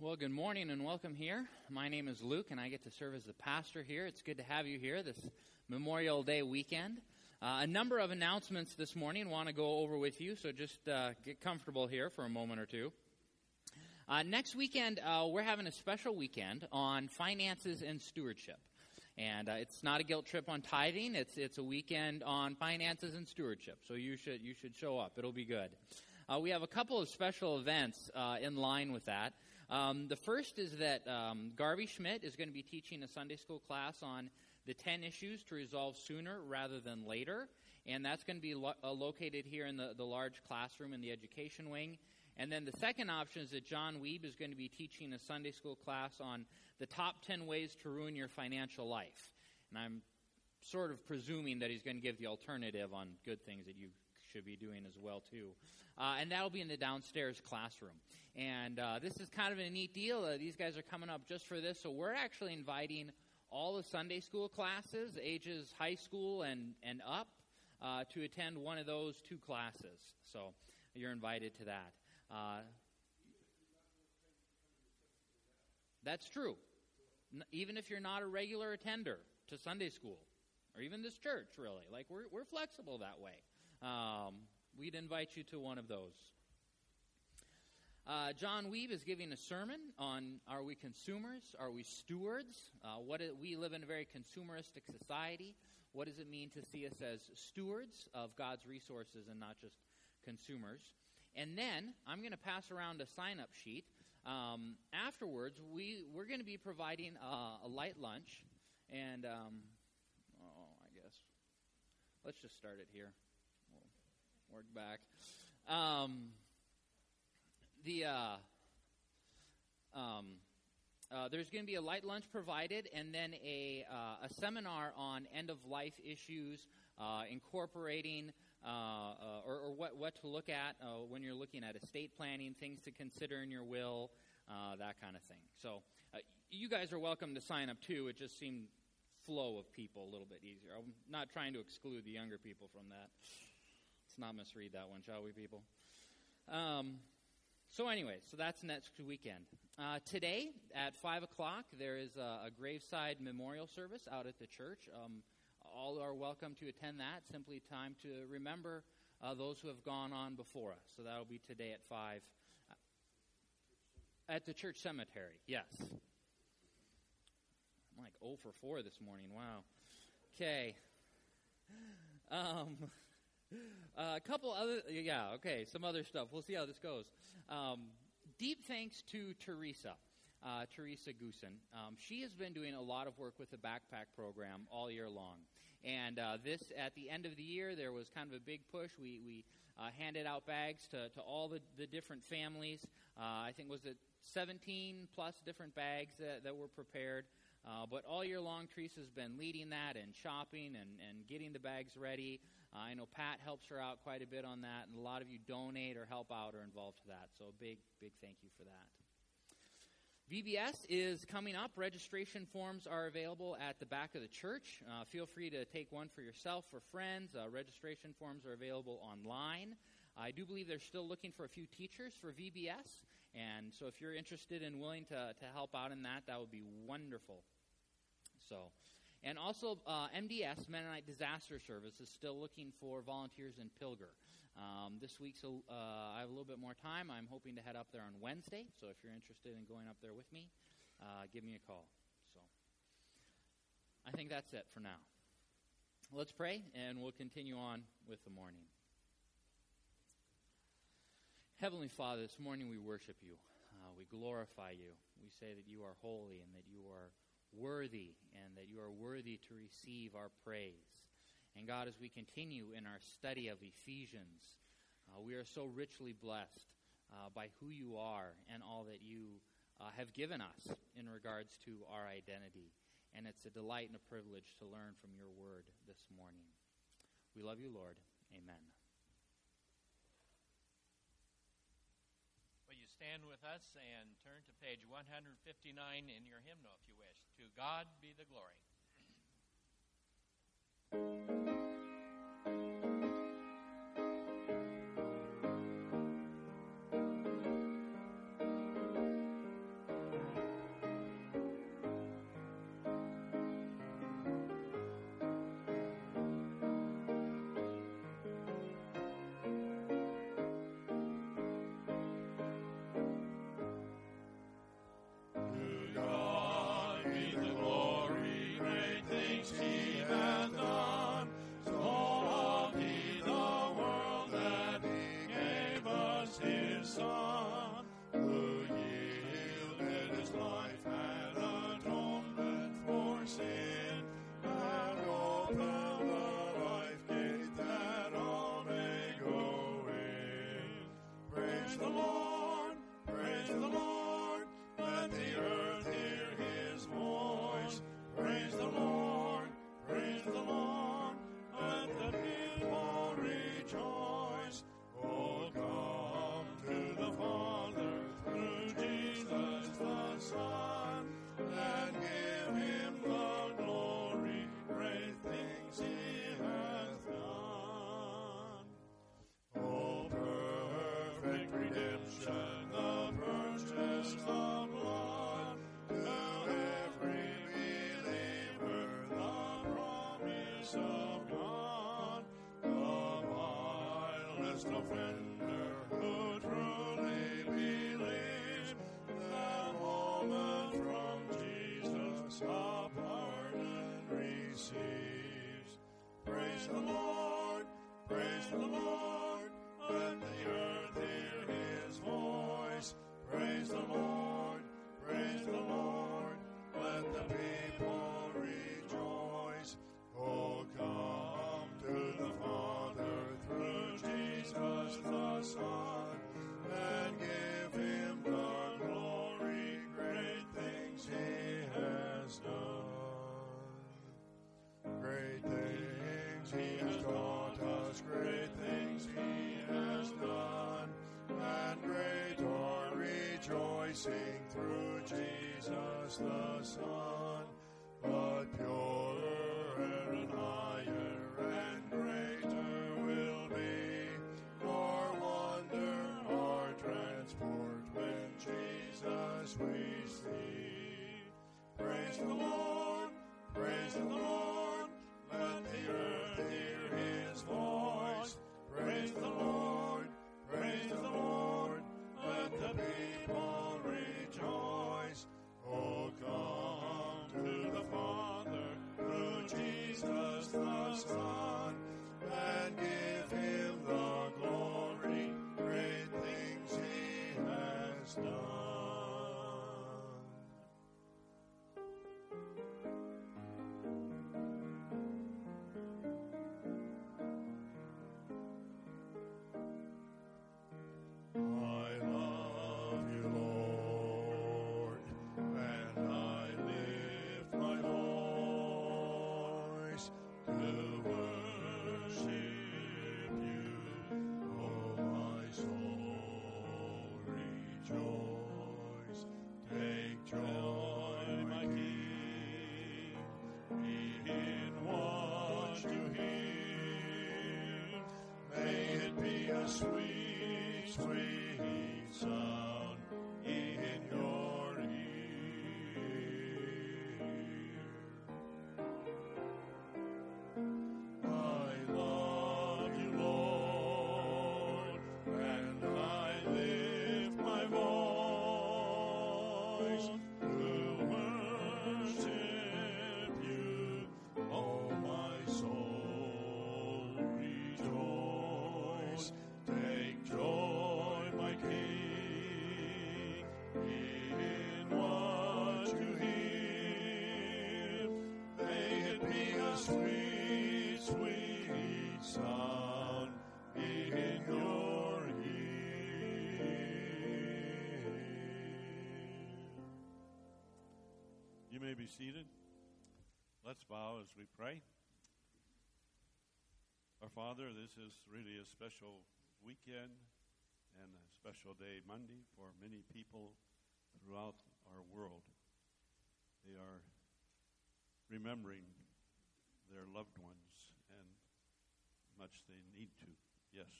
Well, good morning and welcome here. My name is Luke, and I get to serve as the pastor here. It's good to have you here this Memorial Day weekend. A number of announcements this morning I want to go over with you, so just get comfortable here for a moment or two. Next weekend, we're having a special weekend on finances and stewardship. And it's not a guilt trip on tithing. It's a weekend on finances and stewardship, so you should show up. It'll be good. We have a couple of special events in line with that. The first is that Garvey Schmidt is going to be teaching a Sunday school class on the 10 issues to resolve sooner rather than later, and that's going to be located here in the large classroom in the education wing. And then the second option is that John Wiebe is going to be teaching a Sunday school class on the top 10 ways to ruin your financial life. And I'm sort of presuming that he's going to give the alternative on good things that you should be doing as well, too. And that'll be in the downstairs classroom. And this is kind of a neat deal. These guys are coming up just for this. So we're actually inviting all the Sunday school classes, ages high school and up, to attend one of those two classes. So you're invited to that. That's true. Even if you're not a regular attender to Sunday school, or even this church, really. Like, we're flexible that way. We'd invite you to one of those. John Wiebe is giving a sermon on, are we consumers? Are we stewards? We live in a very consumeristic society. What does it mean to see us as stewards of God's resources and not just consumers? And then I'm going to pass around a sign-up sheet. Afterwards, we're going to be providing a light lunch. And, I guess, let's just start it here. We'll work back. There's going to be a light lunch provided, and then a seminar on end-of-life issues, incorporating what to look at when you're looking at estate planning, things to consider in your will, that kind of thing. So you guys are welcome to sign up, too. It just seemed flow of people a little bit easier. I'm not trying to exclude the younger people from that. Let's not misread that one, shall we, people? So that's next weekend. Today at 5 o'clock, there is a graveside memorial service out at the church. All are welcome to attend that. Simply time to remember those who have gone on before us. So that will be today at 5 at the church cemetery. Yes. I'm like 0 for 4 this morning. Wow. Okay. A couple other... Yeah, okay. Some other stuff. We'll see how this goes. Deep thanks to Teresa Goosen. She has been doing a lot of work with the backpack program all year long. And this, at the end of the year, there was kind of a big push. We handed out bags to all the different families. I think was it 17 plus different bags that were prepared. But all year long, Teresa's been leading that and shopping and getting the bags ready. I know Pat helps her out quite a bit on that, and a lot of you donate or help out or involved with that. So a big, big thank you for that. VBS is coming up. Registration forms are available at the back of the church. Feel free to take one for yourself, for friends. Registration forms are available online. I do believe they're still looking for a few teachers for VBS. And so if you're interested and willing to help out in that, that would be wonderful. So, and also MDS, Mennonite Disaster Service, is still looking for volunteers in Pilger. This week, so I have a little bit more time. I'm hoping to head up there on Wednesday. So if you're interested in going up there with me, give me a call. So I think that's it for now. Let's pray, and we'll continue on with the morning. Heavenly Father, this morning we worship you. We glorify you. We say that you are holy and that you are worthy and that you are worthy to receive our praise. And God, as we continue in our study of Ephesians, we are so richly blessed by who you are and all that you have given us in regards to our identity. And it's a delight and a privilege to learn from your word this morning. We love you, Lord. Amen. Will you stand with us and turn to page 159 in your hymnal, if you wish. To God be the glory. praise the Lord, let the earth hear his voice. Praise the Lord, let the people rejoice. Oh, come to the Father through Jesus the Son, and give him the glory, great things he has done. Oh, perfect redemption. Offender who truly believes that moment from Jesus a pardon receives. Praise the Lord, let the earth hear his voice. Praise the Lord, let the people rejoice. Oh, come to the Father through Jesus the Son, and give him the glory, great things he has done. Great things he has taught us, great things he has done, and great are rejoicing through Jesus the Son, but purer and higher and greater. We see. Praise the Lord, let the earth hear his voice. Praise the Lord, let the people rejoice. Oh, come to the Father, through Jesus the Son, and give him the glory, great things he has done. Sweet, sweet sound in your ear. I love you, Lord, and I lift my voice to worship you. Oh, my soul, rejoice. Take joy, my King, in what you hear. May it be a sweet, sweet sound in your ear. You may be seated. Let's bow as we pray. Our Father, this is really a special weekend and a special day Monday for many people throughout our world. They are remembering their loved ones and much they need to, yes,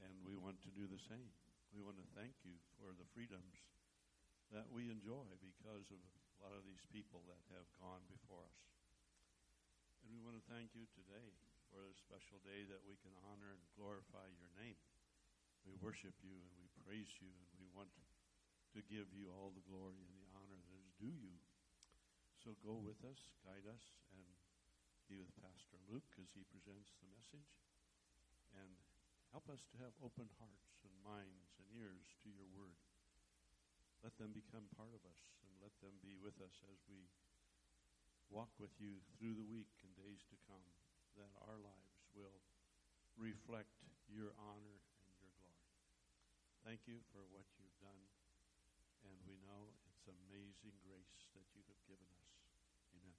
and we want to do the same. We want to thank you for the freedoms that we enjoy because of a lot of these people that have gone before us. And we want to thank you today for this special day that we can honor and glorify your name. We worship you and we praise you and we want to give you all the glory and the honor that is due you. So go with us, guide us, and be with Pastor Luke as he presents the message. And help us to have open hearts and minds and ears to your word. Let them become part of us and let them be with us as we walk with you through the week and days to come. That our lives will reflect your honor and your glory. thank you for what you've done, and we know it's amazing grace that you have given us. Amen.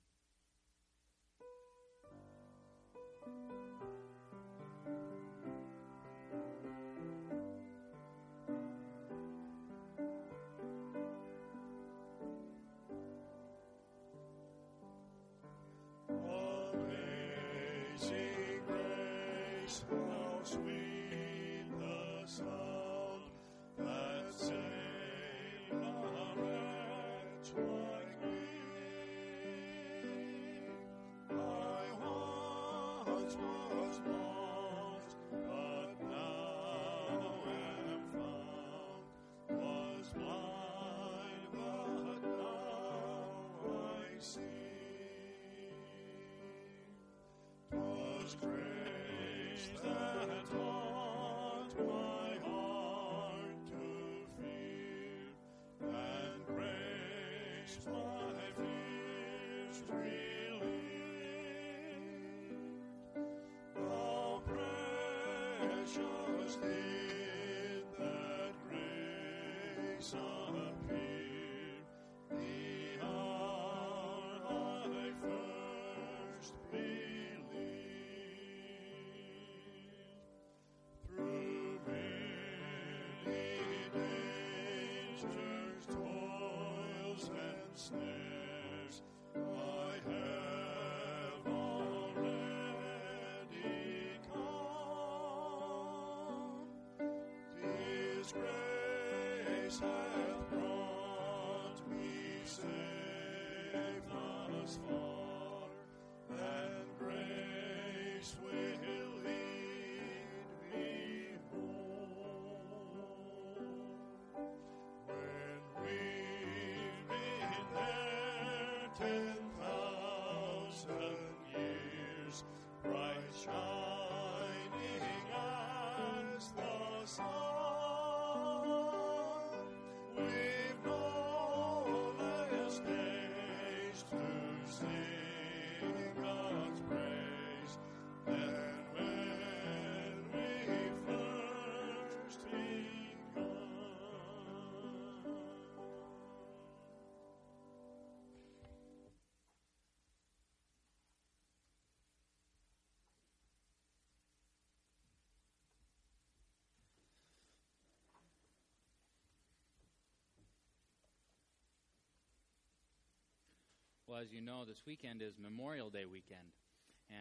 Well, as you know, this weekend is Memorial Day weekend,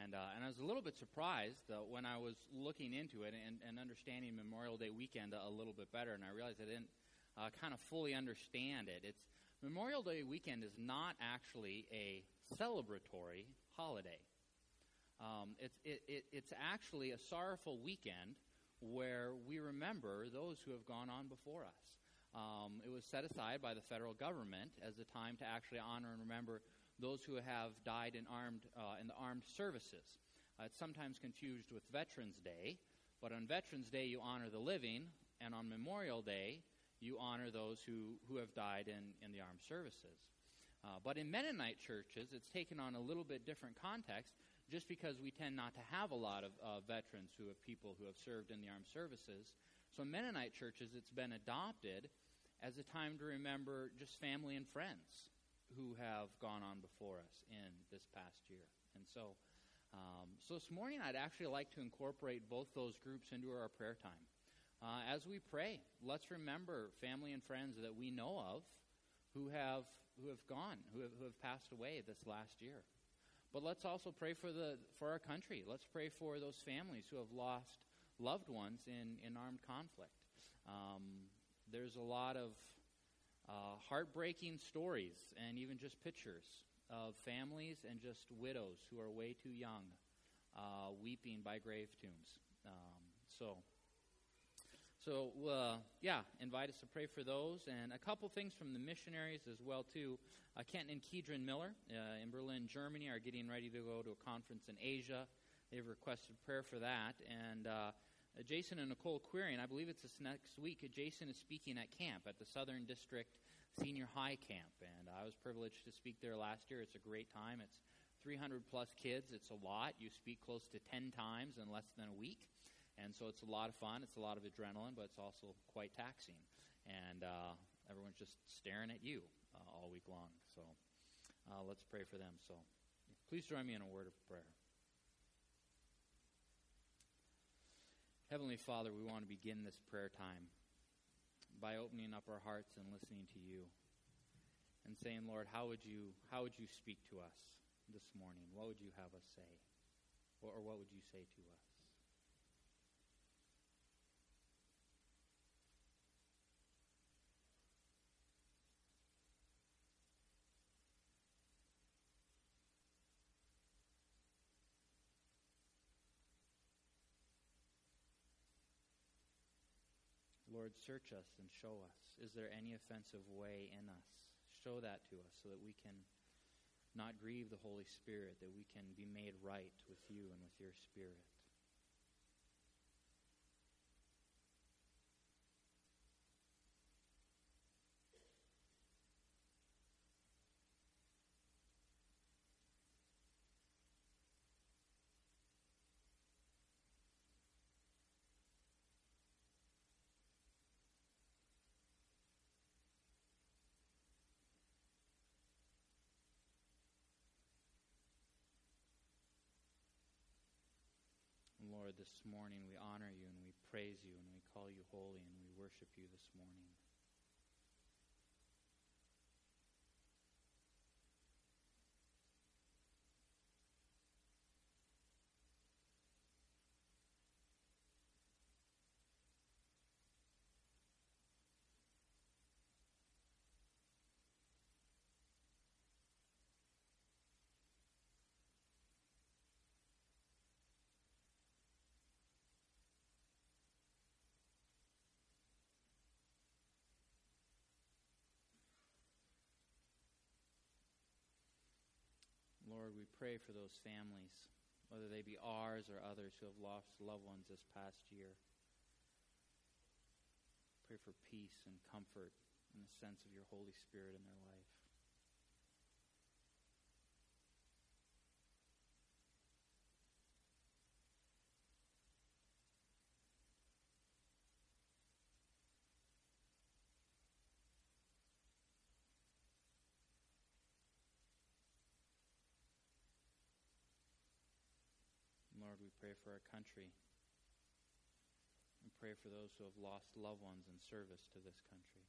and I was a little bit surprised when I was looking into it and understanding Memorial Day weekend a little bit better, and I realized I didn't kind of fully understand it. It's Memorial Day weekend is not actually a celebratory holiday. It's actually a sorrowful weekend where we remember those who have gone on before us. It was set aside by the federal government as a time to actually honor and remember those who have died in the armed services. It's sometimes confused with Veterans Day, but on Veterans Day you honor the living, and on Memorial Day you honor those who have died in the armed services. But in Mennonite churches, it's taken on a little bit different context just because we tend not to have a lot of veterans who have people who have served in the armed services. So in Mennonite churches, it's been adopted as a time to remember just family and friends who have gone on before us in this past year. And so so this morning I'd actually like to incorporate both those groups into our prayer time. As we pray, let's remember family and friends that we know of who have passed away this last year. But let's also pray for our country. Let's pray for those families who have lost loved ones in armed conflict. There's a lot of heartbreaking stories and even just pictures of families and just widows who are way too young weeping by grave tombs. Invite us to pray for those. And a couple things from the missionaries as well, too. Kent and Kidron Miller in Berlin, Germany, are getting ready to go to a conference in Asia. They've requested prayer for that. And Jason and Nicole Querian, I believe it's this next week, Jason is speaking at camp, at the Southern District Senior High Camp. And I was privileged to speak there last year. It's a great time. It's 300-plus kids. It's a lot. You speak close to 10 times in less than a week. And so it's a lot of fun. It's a lot of adrenaline, but it's also quite taxing. And everyone's just staring at you all week long. So let's pray for them. So please join me in a word of prayer. Heavenly Father, we want to begin this prayer time by opening up our hearts and listening to you and saying, Lord, how would you speak to us this morning? What would you have us say? Or what would you say to us? Lord, search us and show us. Is there any offensive way in us? Show that to us so that we can not grieve the Holy Spirit, that we can be made right with you and with your Spirit. Lord, this morning we honor you and we praise you and we call you holy and we worship you this morning. Lord, we pray for those families, whether they be ours or others who have lost loved ones this past year. Pray for peace and comfort and a sense of your Holy Spirit in their life. Lord, we pray for our country. We pray for those who have lost loved ones in service to this country.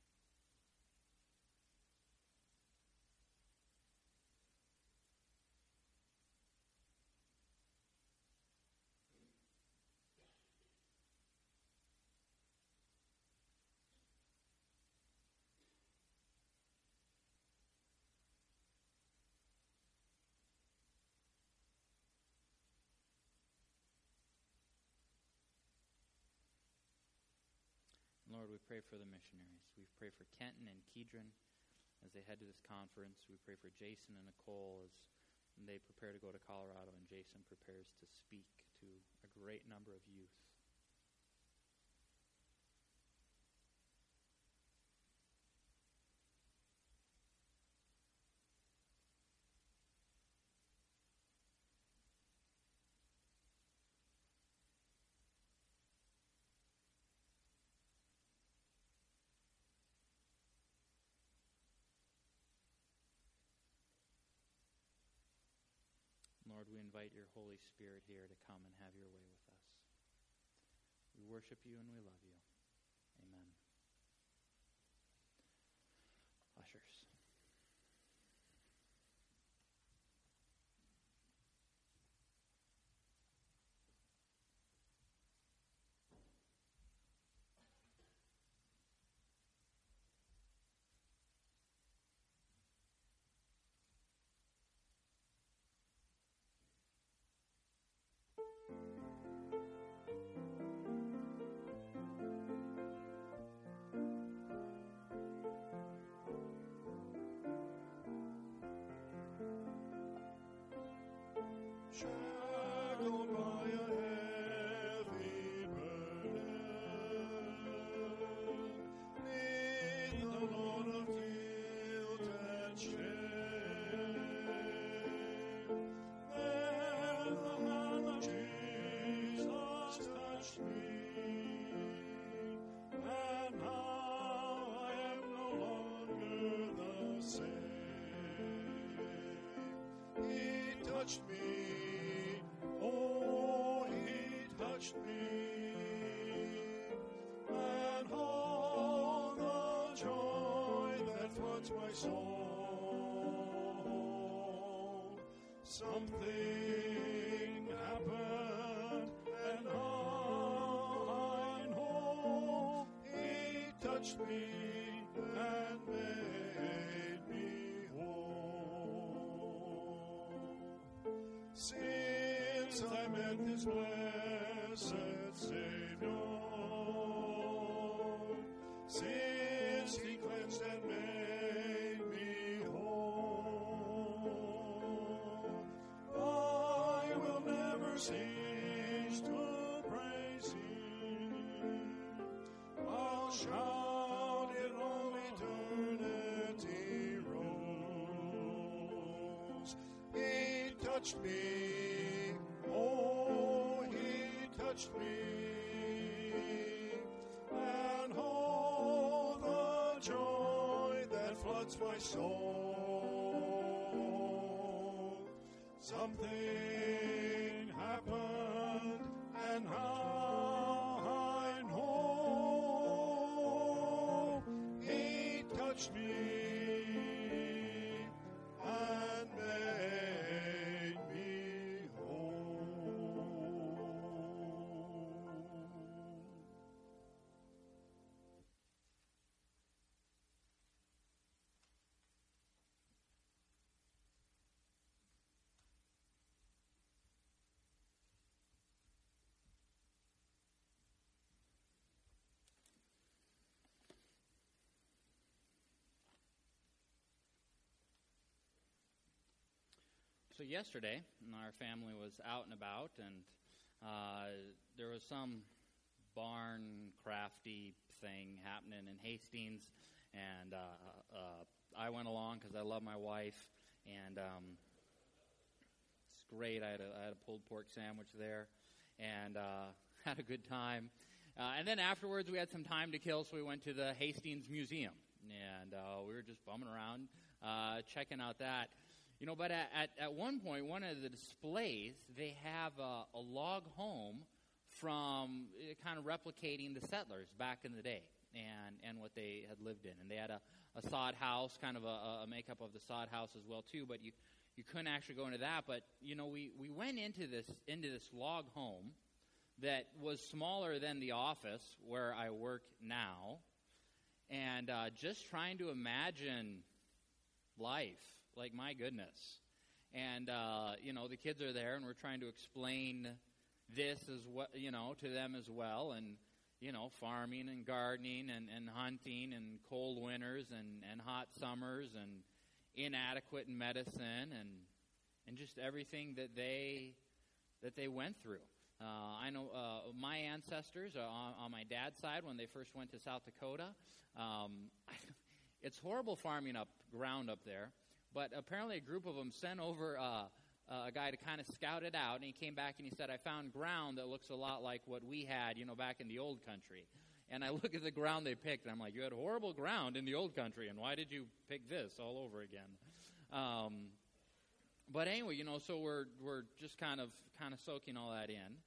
Lord, we pray for the missionaries. We pray for Kenton and Kidron as they head to this conference. We pray for Jason and Nicole as they prepare to go to Colorado and Jason prepares to speak to a great number of youth. Lord, we invite your Holy Spirit here to come and have your way with us. We worship you and we love you. Amen. Ushers. touch me and hold the joy that floods my soul. Something happened and now I'm whole. He touched me and made me whole. Since I met this blessed Savior, since he cleansed and made me whole, I will never cease to praise him. I'll shout it all eternity rolls. He touched me. Touch me and hold the joy that floods my soul. Something happened and now I'm whole. He touched me. So yesterday, our family was out and about, and there was some barn crafty thing happening in Hastings, and I went along because I love my wife, and it's great. I had a pulled pork sandwich there, and had a good time. And then afterwards, we had some time to kill, so we went to the Hastings Museum, and we were just bumming around, checking out that. You know, but at one point, one of the displays, they have a log home from kind of replicating the settlers back in the day and what they had lived in. And they had a sod house, kind of a makeup of the sod house as well, too. But you couldn't actually go into that. But, you know, we went into this log home that was smaller than the office where I work now, and just trying to imagine life. Like, my goodness. And, you know, the kids are there, and we're trying to explain this as well, you know, to them as well. And, you know, farming and gardening and hunting and cold winters and hot summers and inadequate medicine and just everything that they went through. I know my ancestors on my dad's side, when they first went to South Dakota, it's horrible farming ground up there. But apparently a group of them sent over a guy to kind of scout it out, and he came back and he said, I found ground that looks a lot like what we had, you know, back in the old country. And I look at the ground they picked, and I'm like, you had horrible ground in the old country, and why did you pick this all over again? But anyway, you know, so we're just kind of soaking all that in.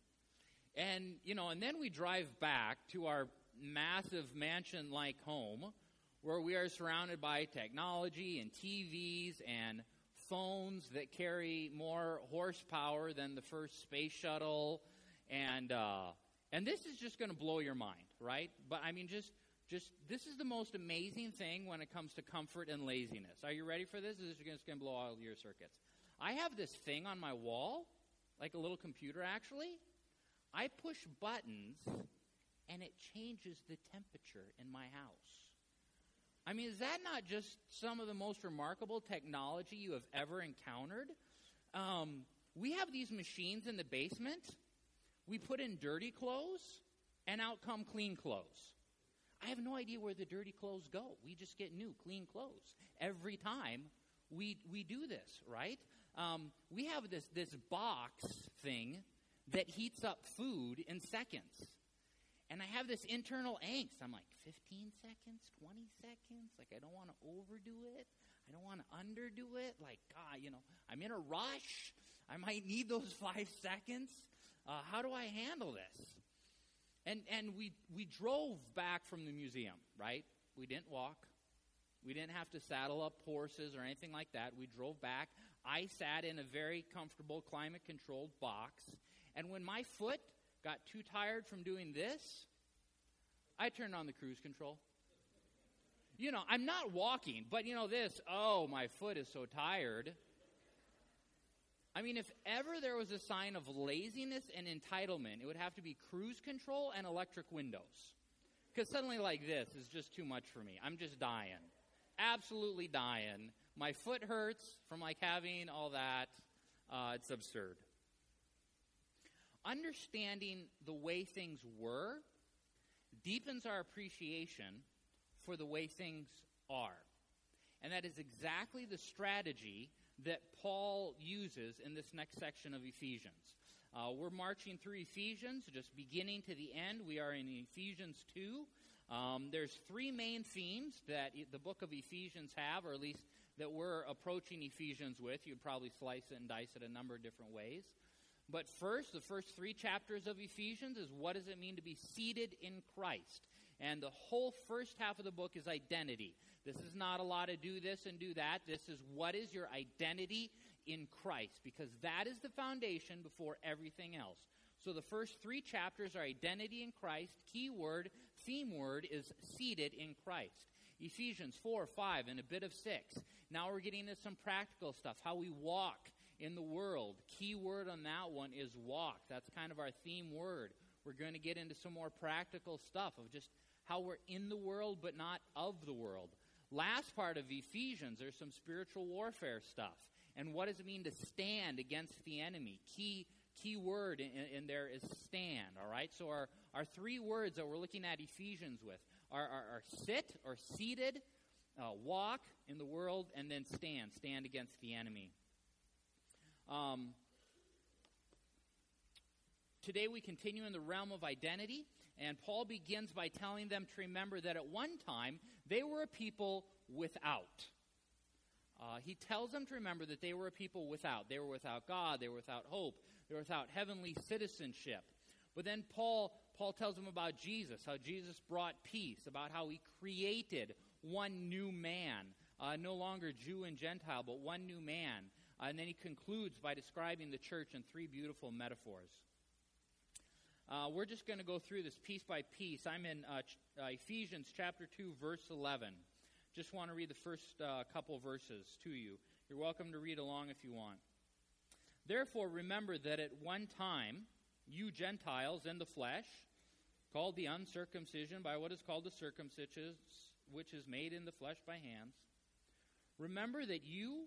And, you know, and then we drive back to our massive mansion-like home, where we are surrounded by technology and TVs and phones that carry more horsepower than the first space shuttle, and this is just going to blow your mind, right? But I mean, just this is the most amazing thing when it comes to comfort and laziness. Are you ready for this? This is just going to blow all your circuits. I have this thing on my wall, like a little computer, actually. I push buttons, and it changes the temperature in my house. I mean, is that not just some of the most remarkable technology you have ever encountered? We have these machines in the basement. We put in dirty clothes, and out come clean clothes. I have no idea where the dirty clothes go. We just get new, clean clothes every time we do this, right? We have this box thing that heats up food in seconds. And I have this internal angst. I'm like, 15 seconds, 20 seconds? Like, I don't want to overdo it. I don't want to underdo it. Like, God, you know, I'm in a rush. I might need those 5 seconds. How do I handle this? And we drove back from the museum, right? We didn't walk. We didn't have to saddle up horses or anything like that. We drove back. I sat in a very comfortable climate-controlled box. And when my foot got too tired from doing this, I turned on the cruise control. You know, I'm not walking, but you know this, oh, my foot is so tired. I mean, if ever there was a sign of laziness and entitlement, it would have to be cruise control and electric windows. Because suddenly like this is just too much for me. I'm just dying. Absolutely dying. My foot hurts from like having all that. It's absurd. Understanding the way things were deepens our appreciation for the way things are. And that is exactly the strategy that Paul uses in this next section of Ephesians. We're marching through Ephesians, just beginning to the end. We are in Ephesians 2. There's three main themes that the book of Ephesians have, or at least that we're approaching Ephesians with. You'd probably slice it and dice it a number of different ways. But first, the first three chapters of Ephesians is what does it mean to be seated in Christ? And the whole first half of the book is identity. This is not a lot of do this and do that. This is what is your identity in Christ, because that is the foundation before everything else. So the first three chapters are identity in Christ. Key word, theme word is seated in Christ. Ephesians 4, 5, and a bit of 6. Now we're getting into some practical stuff, how we walk in the world. Key word on that one is walk. That's kind of our theme word. We're going to get into some more practical stuff of just how we're in the world but not of the world. Last part of Ephesians, there's some spiritual warfare stuff. And what does it mean to stand against the enemy? Key word in there is stand, all right? So our three words that we're looking at Ephesians with are sit or seated, walk in the world, and then stand against the enemy. Today we continue in the realm of identity, and Paul begins by telling them to remember that at one time they were a people without. He tells them to remember that they were a people without. They were without God. They were without hope. They were without heavenly citizenship. But then Paul tells them about Jesus, how Jesus brought peace, about how he created one new man, no longer Jew and Gentile, but one new man. And then he concludes by describing the church in three beautiful metaphors. We're just going to go through this piece by piece. I'm in Ephesians chapter 2, verse 11. Just want to read the first couple verses to you. You're welcome to read along if you want. Therefore, remember that at one time, you Gentiles in the flesh, called the uncircumcision by what is called the circumcision, which is made in the flesh by hands. Remember that you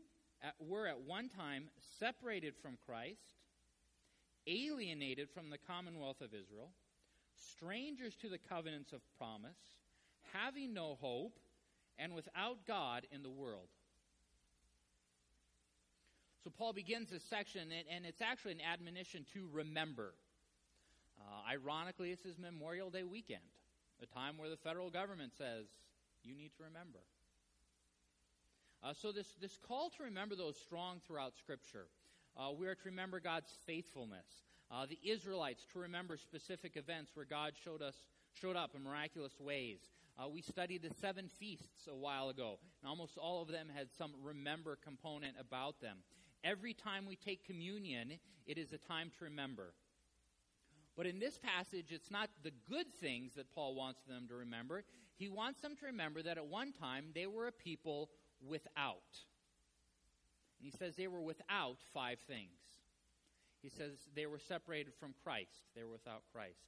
were at one time separated from Christ, alienated from the commonwealth of Israel, strangers to the covenants of promise, having no hope, and without God in the world. So Paul begins this section, and it's actually an admonition to remember. Ironically, this is Memorial Day weekend, a time where the federal government says, you need to remember. So this call to remember those strong throughout Scripture. We are to remember God's faithfulness. The Israelites to remember specific events where God showed up in miraculous ways. We studied the seven feasts a while ago, and almost all of them had some remember component about them. Every time we take communion, it is a time to remember. But in this passage, it's not the good things that Paul wants them to remember. He wants them to remember that at one time they were a people without. And he says they were without five things. He says they were separated from Christ. They were without Christ.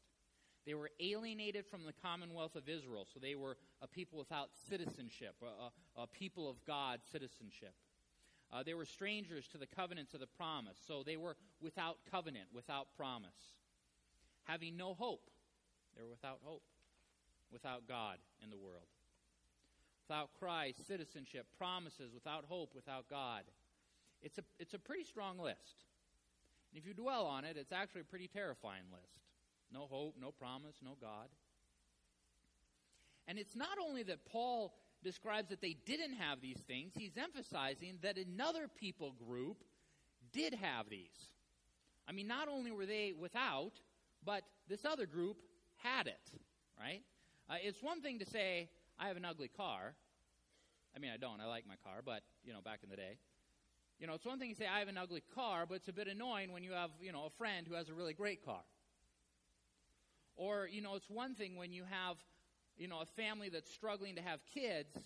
They were alienated from the commonwealth of Israel, so they were a people without citizenship, a people of God citizenship. They were strangers to the covenants of the promise, so they were without covenant, without promise. Having no hope, they were without hope, without God in the world. Without Christ, citizenship, promises, without hope, without God. It's a pretty strong list. And if you dwell on it, it's actually a pretty terrifying list. No hope, no promise, no God. And it's not only that Paul describes that they didn't have these things, he's emphasizing that another people group did have these. I mean, not only were they without, but this other group had it, right? It's one thing to say, I have an ugly car. I mean, I don't. I like my car, but, you know, back in the day. You know, it's one thing to say, I have an ugly car, but it's a bit annoying when you have, you know, a friend who has a really great car. Or, you know, it's one thing when you have, you know, a family that's struggling to have kids,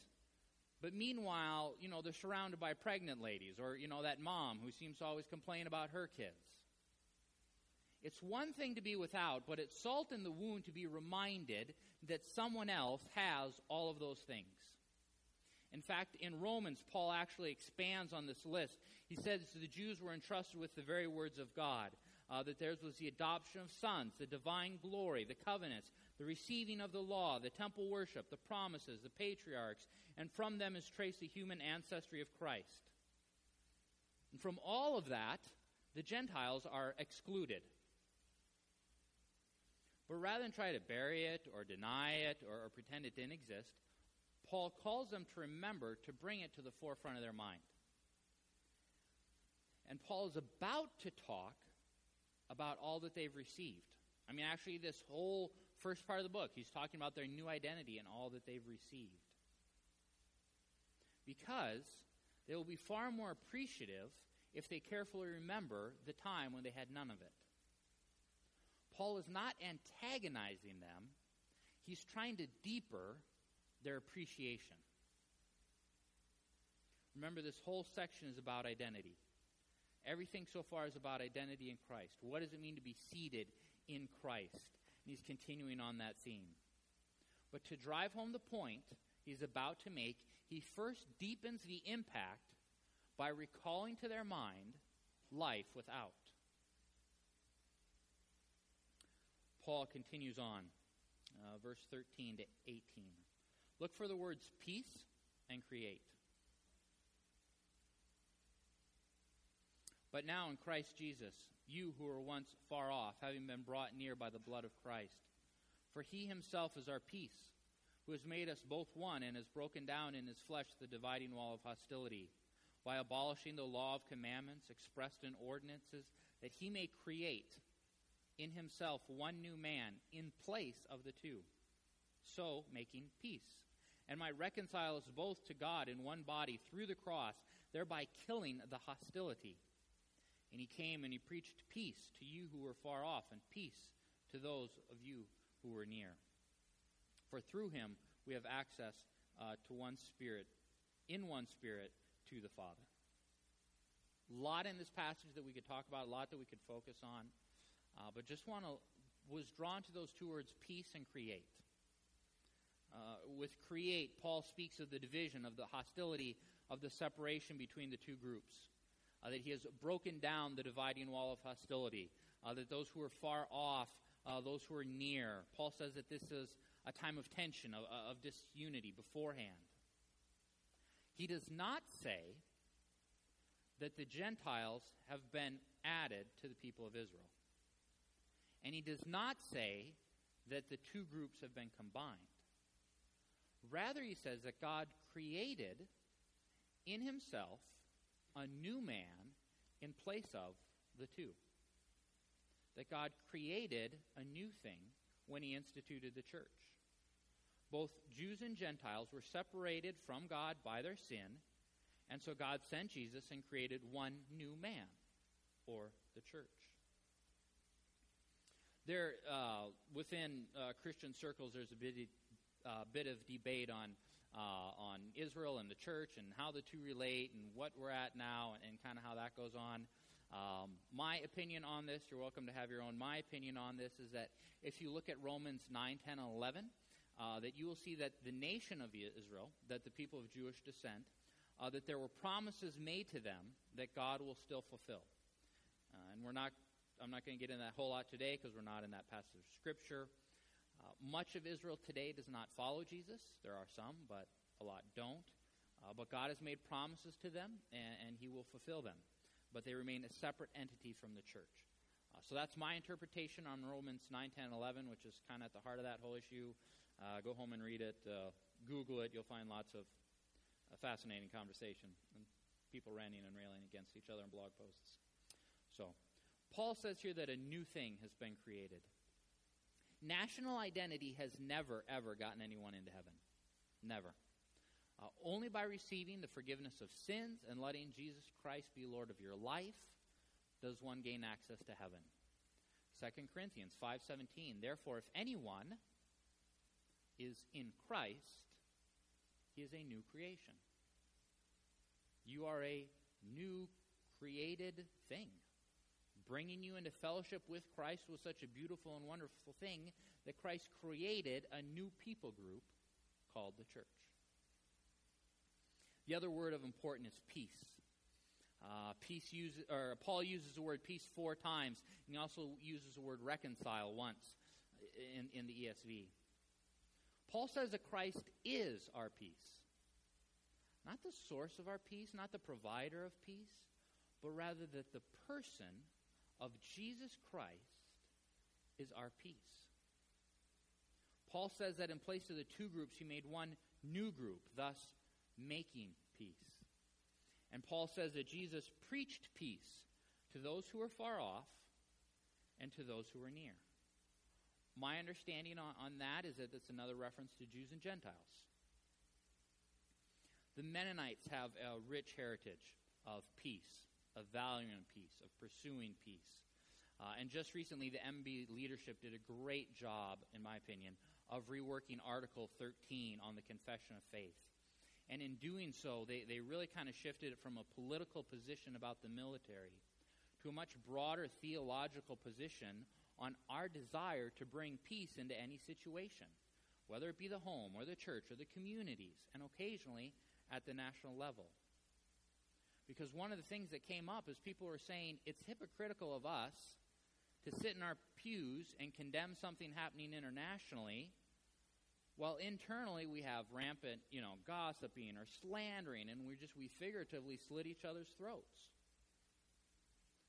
but meanwhile, you know, they're surrounded by pregnant ladies or, you know, that mom who seems to always complain about her kids. It's one thing to be without, but it's salt in the wound to be reminded that someone else has all of those things. In fact, in Romans, Paul actually expands on this list. He says the Jews were entrusted with the very words of God, that theirs was the adoption of sons, the divine glory, the covenants, the receiving of the law, the temple worship, the promises, the patriarchs, and from them is traced the human ancestry of Christ. And from all of that, the Gentiles are excluded. But rather than try to bury it or deny it or pretend it didn't exist, Paul calls them to remember to bring it to the forefront of their mind. And Paul is about to talk about all that they've received. I mean, actually, this whole first part of the book, he's talking about their new identity and all that they've received. Because they will be far more appreciative if they carefully remember the time when they had none of it. Paul is not antagonizing them. He's trying to deeper their appreciation. Remember, this whole section is about identity. Everything so far is about identity in Christ. What does it mean to be seated in Christ? And he's continuing on that theme. But to drive home the point he's about to make, he first deepens the impact by recalling to their mind life without. Paul continues on, verse 13 to 18. Look for the words peace and create. But now in Christ Jesus, you who were once far off, having been brought near by the blood of Christ. For he himself is our peace, who has made us both one and has broken down in his flesh the dividing wall of hostility, by abolishing the law of commandments expressed in ordinances, that he may create in himself one new man in place of the two, so making peace, and might reconcile us both to God in one body through the cross, thereby killing the hostility. And he came and he preached peace to you who were far off, and peace to those of you who were near. For through him we have access to one Spirit, in one Spirit, to the Father. A lot in this passage that we could talk about, a lot that we could focus on. But just was drawn to those two words, peace and create. With create, Paul speaks of the division, of the hostility, of the separation between the two groups. That he has broken down the dividing wall of hostility. That those who are far off, those who are near. Paul says that this is a time of tension, of disunity beforehand. He does not say that the Gentiles have been added to the people of Israel. And he does not say that the two groups have been combined. Rather, he says that God created in himself a new man in place of the two. That God created a new thing when he instituted the church. Both Jews and Gentiles were separated from God by their sin, and so God sent Jesus and created one new man, or the church. There, within Christian circles, there's a bit of debate on Israel and the church and how the two relate and what we're at now and kind of how that goes on. My opinion on this, you're welcome to have your own. My opinion on this is that if you look at Romans 9, 10, and 11, that you will see that the nation of Israel, that the people of Jewish descent, that there were promises made to them that God will still fulfill. And I'm not going to get into that whole lot today because we're not in that passage of Scripture. Much of Israel today does not follow Jesus. There are some, but a lot don't. But God has made promises to them, and he will fulfill them. But they remain a separate entity from the church. So that's my interpretation on Romans 9, 10, 11, which is kind of at the heart of that whole issue. Go home and read it. Google it. You'll find lots of fascinating conversation and people ranting and railing against each other in blog posts. So Paul says here that a new thing has been created. National identity has never, ever gotten anyone into heaven. Never. Only by receiving the forgiveness of sins and letting Jesus Christ be Lord of your life does one gain access to heaven. 2 Corinthians 5:17, therefore, if anyone is in Christ, he is a new creation. You are a new created thing. Bringing you into fellowship with Christ was such a beautiful and wonderful thing that Christ created a new people group called the church. The other word of importance is peace. Paul uses the word peace 4 times. He also uses the word reconcile once in the ESV. Paul says that Christ is our peace. Not the source of our peace, not the provider of peace, but rather that the person of Jesus Christ is our peace. Paul says that in place of the two groups, he made one new group, thus making peace. And Paul says that Jesus preached peace to those who are far off and to those who are near. My understanding on that is that it's another reference to Jews and Gentiles. The Mennonites have a rich heritage of peace, of valuing peace, of pursuing peace. And just recently, the MB leadership did a great job, in my opinion, of reworking Article 13 on the Confession of Faith. And in doing so, they really kind of shifted it from a political position about the military to a much broader theological position on our desire to bring peace into any situation, whether it be the home or the church or the communities, and occasionally at the national level. Because one of the things that came up is people were saying it's hypocritical of us to sit in our pews and condemn something happening internationally while internally we have rampant, gossiping or slandering, and we figuratively slit each other's throats.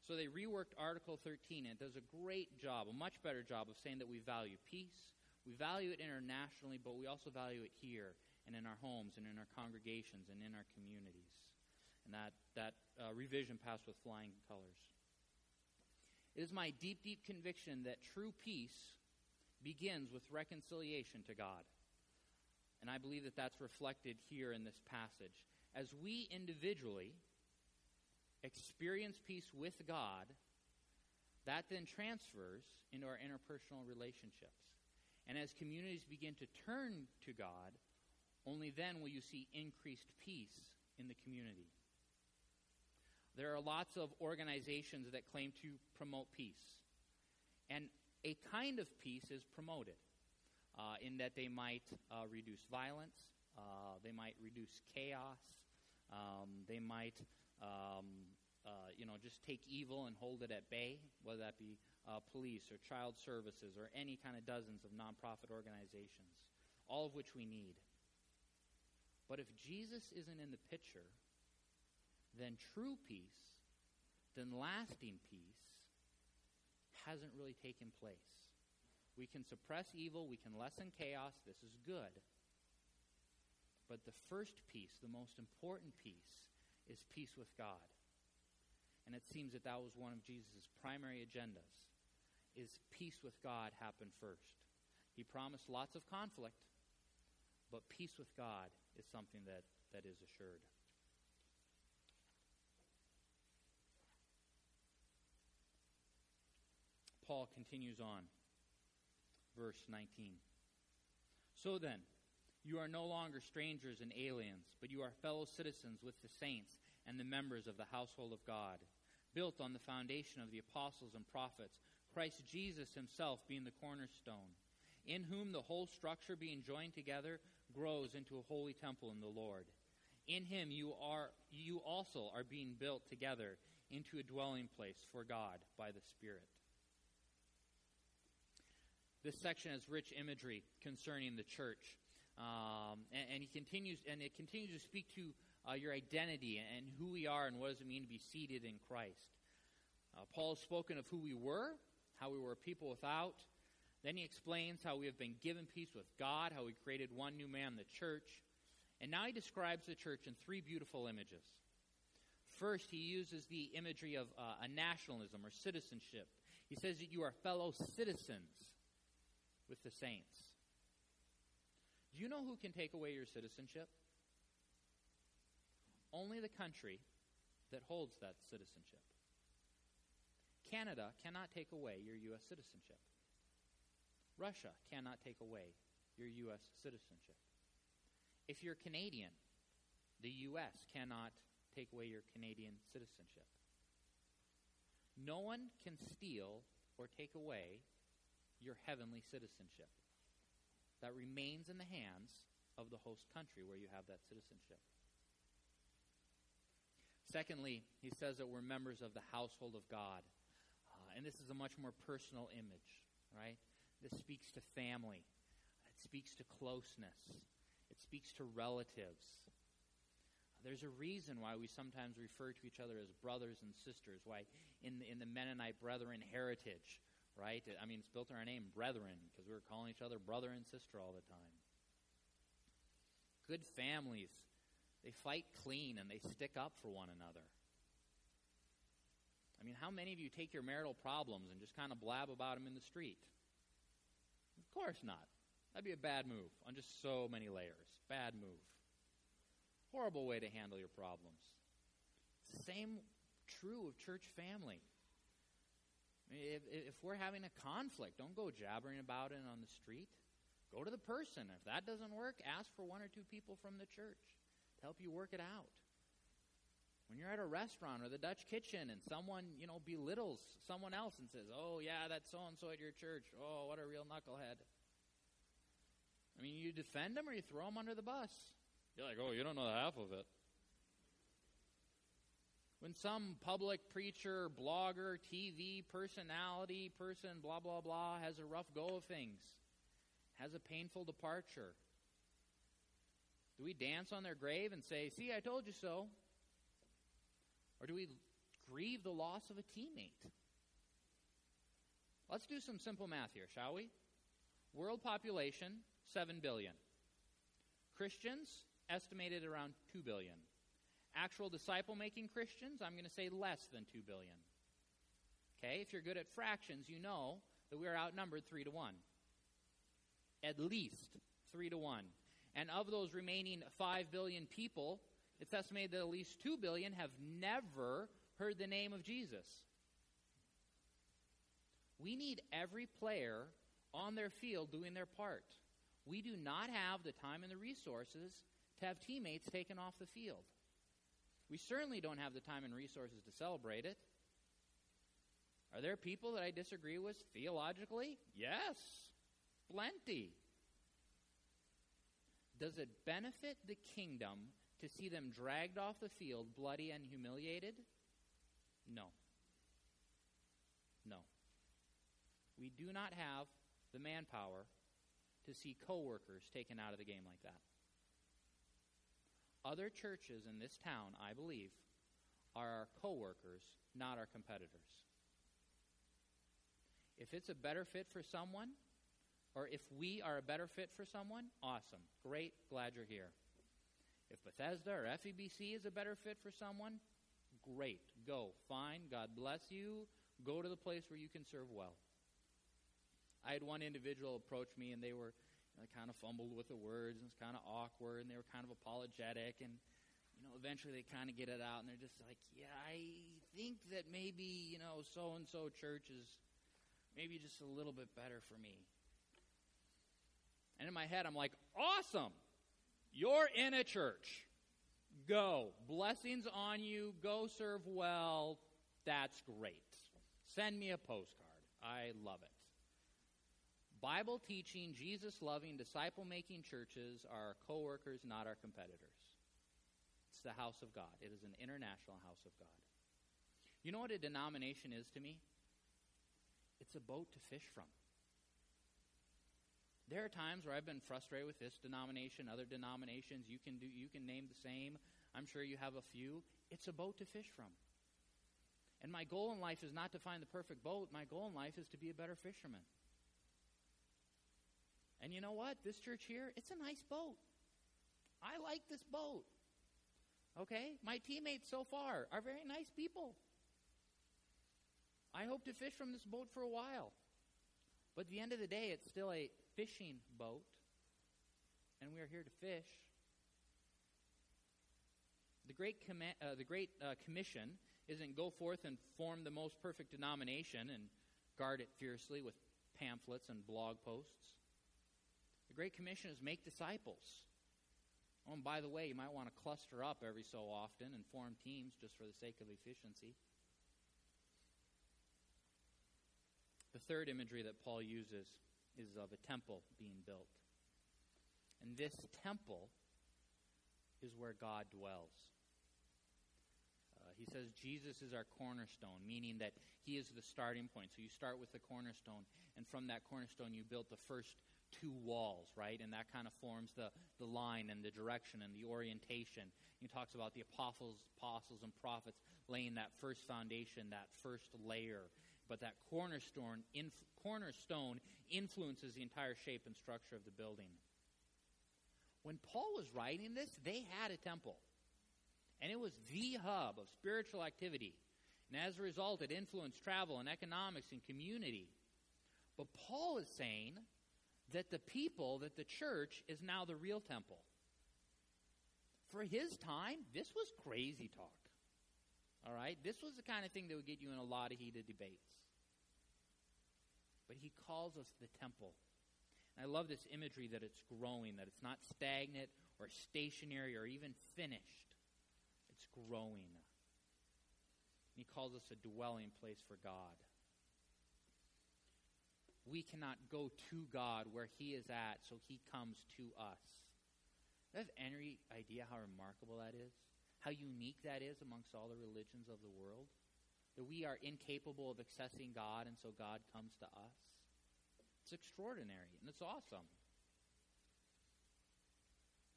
So they reworked Article 13, and it does a great job, a much better job of saying that we value peace. We value it internationally, but we also value it here and in our homes and in our congregations and in our communities. And that revision passed with flying colors. It is my deep, deep conviction that true peace begins with reconciliation to God. And I believe that that's reflected here in this passage. As we individually experience peace with God, that then transfers into our interpersonal relationships. And as communities begin to turn to God, only then will you see increased peace in the community. There are lots of organizations that claim to promote peace. And a kind of peace is promoted in that they might reduce violence, they might reduce chaos, they might just take evil and hold it at bay, whether that be police or child services or any kind of dozens of nonprofit organizations, all of which we need. But if Jesus isn't in the picture, then true peace, then lasting peace, hasn't really taken place. We can suppress evil, we can lessen chaos, this is good. But the first peace, the most important peace, is peace with God. And it seems that that was one of Jesus' primary agendas, is peace with God happen first. He promised lots of conflict, but peace with God is something that is assured. Paul continues on, verse 19. So then, you are no longer strangers and aliens, but you are fellow citizens with the saints and the members of the household of God, built on the foundation of the apostles and prophets, Christ Jesus himself being the cornerstone, in whom the whole structure being joined together grows into a holy temple in the Lord. In him you also are being built together into a dwelling place for God by the Spirit. This section has rich imagery concerning the church, and he continues, and it continues to speak to your identity and who we are and what does it mean to be seated in Christ. Paul has spoken of who we were, how we were a people without. Then he explains how we have been given peace with God, how we created one new man, the church. And now he describes the church in 3 beautiful images. First, he uses the imagery of a nationalism or citizenship. He says that you are fellow citizens with the saints. Do you know who can take away your citizenship? Only the country that holds that citizenship. Canada cannot take away your U.S. citizenship. Russia cannot take away your U.S. citizenship. If you're Canadian, the U.S. cannot take away your Canadian citizenship. No one can steal or take away your heavenly citizenship. That remains in the hands of the host country where you have that citizenship. Secondly, he says that we're members of the household of God. And this is a much more personal image, right? This speaks to family. It speaks to closeness. It speaks to relatives. There's a reason why we sometimes refer to each other as brothers and sisters, why in the Mennonite Brethren heritage, right? I mean, it's built on our name, Brethren, because we were calling each other brother and sister all the time. Good families, they fight clean and they stick up for one another. I mean, how many of you take your marital problems and just kind of blab about them in the street? Of course not. That'd be a bad move on just so many layers. Bad move. Horrible way to handle your problems. It's the same true of church family. I mean, if we're having a conflict, don't go jabbering about it on the street. Go to the person. If that doesn't work, ask for one or two people from the church to help you work it out. When you're at a restaurant or the Dutch kitchen and someone, belittles someone else and says, oh, yeah, that's so-and-so at your church. Oh, what a real knucklehead. I mean, you defend them or you throw them under the bus. You're like, oh, you don't know half of it. When some public preacher, blogger, TV personality, blah, blah, blah, has a rough go of things, has a painful departure, do we dance on their grave and say, see, I told you so? Or do we grieve the loss of a teammate? Let's do some simple math here, shall we? World population, 7 billion. Christians, estimated around 2 billion. Actual disciple-making Christians, I'm going to say less than 2 billion. Okay, if you're good at fractions, you know that we are outnumbered 3-1. At least 3-1. And of those remaining 5 billion people, it's estimated that at least 2 billion have never heard the name of Jesus. We need every player on their field doing their part. We do not have the time and the resources to have teammates taken off the field. We certainly don't have the time and resources to celebrate it. Are there people that I disagree with theologically? Yes, plenty. Does it benefit the kingdom to see them dragged off the field, bloody and humiliated? No. No. We do not have the manpower to see co-workers taken out of the game like that. Other churches in this town, I believe, are our co-workers, not our competitors. If it's a better fit for someone, or if we are a better fit for someone, awesome, great, glad you're here. If Bethesda or FEBC is a better fit for someone, great, go, fine, God bless you, go to the place where you can serve well. I had one individual approach me, and they were kind of fumbled with the words, and it was kind of awkward, and they were kind of apologetic, and eventually they kind of get it out, and they're just like, yeah, I think that maybe so-and-so church is maybe just a little bit better for me. And in my head, I'm like, awesome! You're in a church. Go. Blessings on you. Go serve well. That's great. Send me a postcard. I love it. Bible-teaching, Jesus-loving, disciple-making churches are our co-workers, not our competitors. It's the house of God. It is an international house of God. You know what a denomination is to me? It's a boat to fish from. There are times where I've been frustrated with this denomination, other denominations. You can name the same. I'm sure you have a few. It's a boat to fish from. And my goal in life is not to find the perfect boat. My goal in life is to be a better fisherman. And you know what? This church here, it's a nice boat. I like this boat. Okay? My teammates so far are very nice people. I hope to fish from this boat for a while. But at the end of the day, it's still a fishing boat, and we are here to fish. The Great Commission isn't go forth and form the most perfect denomination and guard it fiercely with pamphlets and blog posts. The Great Commission is make disciples. Oh, and by the way, you might want to cluster up every so often and form teams just for the sake of efficiency. The third imagery that Paul uses is of a temple being built. And this temple is where God dwells. He says Jesus is our cornerstone, meaning that he is the starting point. So you start with the cornerstone, and from that cornerstone you built the first two walls, right? And that kind of forms the line and the direction and the orientation. He talks about the apostles and prophets laying that first foundation, that first layer. But that cornerstone influences the entire shape and structure of the building. When Paul was writing this, they had a temple. And it was the hub of spiritual activity. And as a result, it influenced travel and economics and community. But Paul is saying that the church is now the real temple. For his time, this was crazy talk. All right? This was the kind of thing that would get you in a lot of heated debates. But he calls us the temple. And I love this imagery that it's growing, that it's not stagnant or stationary or even finished. It's growing. And he calls us a dwelling place for God. We cannot go to God where he is at, so he comes to us. Do you have any idea how remarkable that is? How unique that is amongst all the religions of the world? That we are incapable of accessing God, and so God comes to us? It's extraordinary, and it's awesome.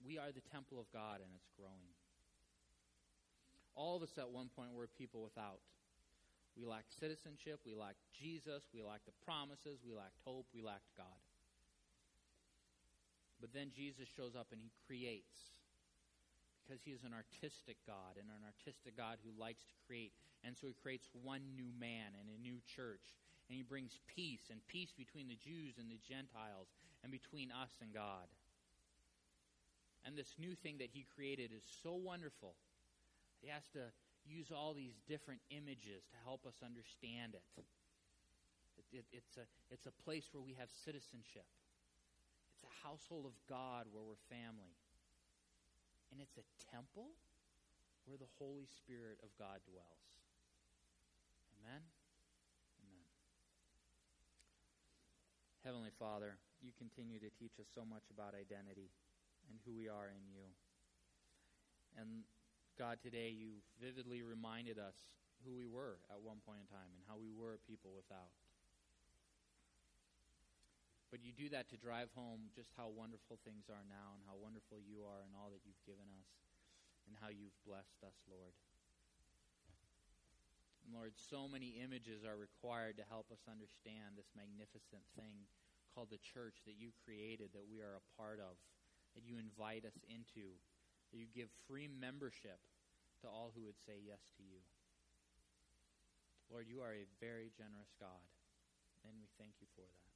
We are the temple of God, and it's growing. All of us at one point were people without. We lacked citizenship, we lacked Jesus, we lacked the promises, we lacked hope, we lacked God. But then Jesus shows up and he creates. Because he is an artistic God, and an artistic God who likes to create. And so he creates one new man and a new church. And he brings peace, and peace between the Jews and the Gentiles, and between us and God. And this new thing that he created is so wonderful. He has to use all these different images to help us understand it. It's a place where we have citizenship. It's a household of God where we're family. And it's a temple where the Holy Spirit of God dwells. Amen? Amen. Heavenly Father, you continue to teach us so much about identity and who we are in you. And God, today you vividly reminded us who we were at one point in time and how we were people without. But you do that to drive home just how wonderful things are now and how wonderful you are and all that you've given us and how you've blessed us, Lord. And Lord, so many images are required to help us understand this magnificent thing called the church that you created, that we are a part of, that you invite us into, that you give free membership to all who would say yes to you. Lord, you are a very generous God, and we thank you for that.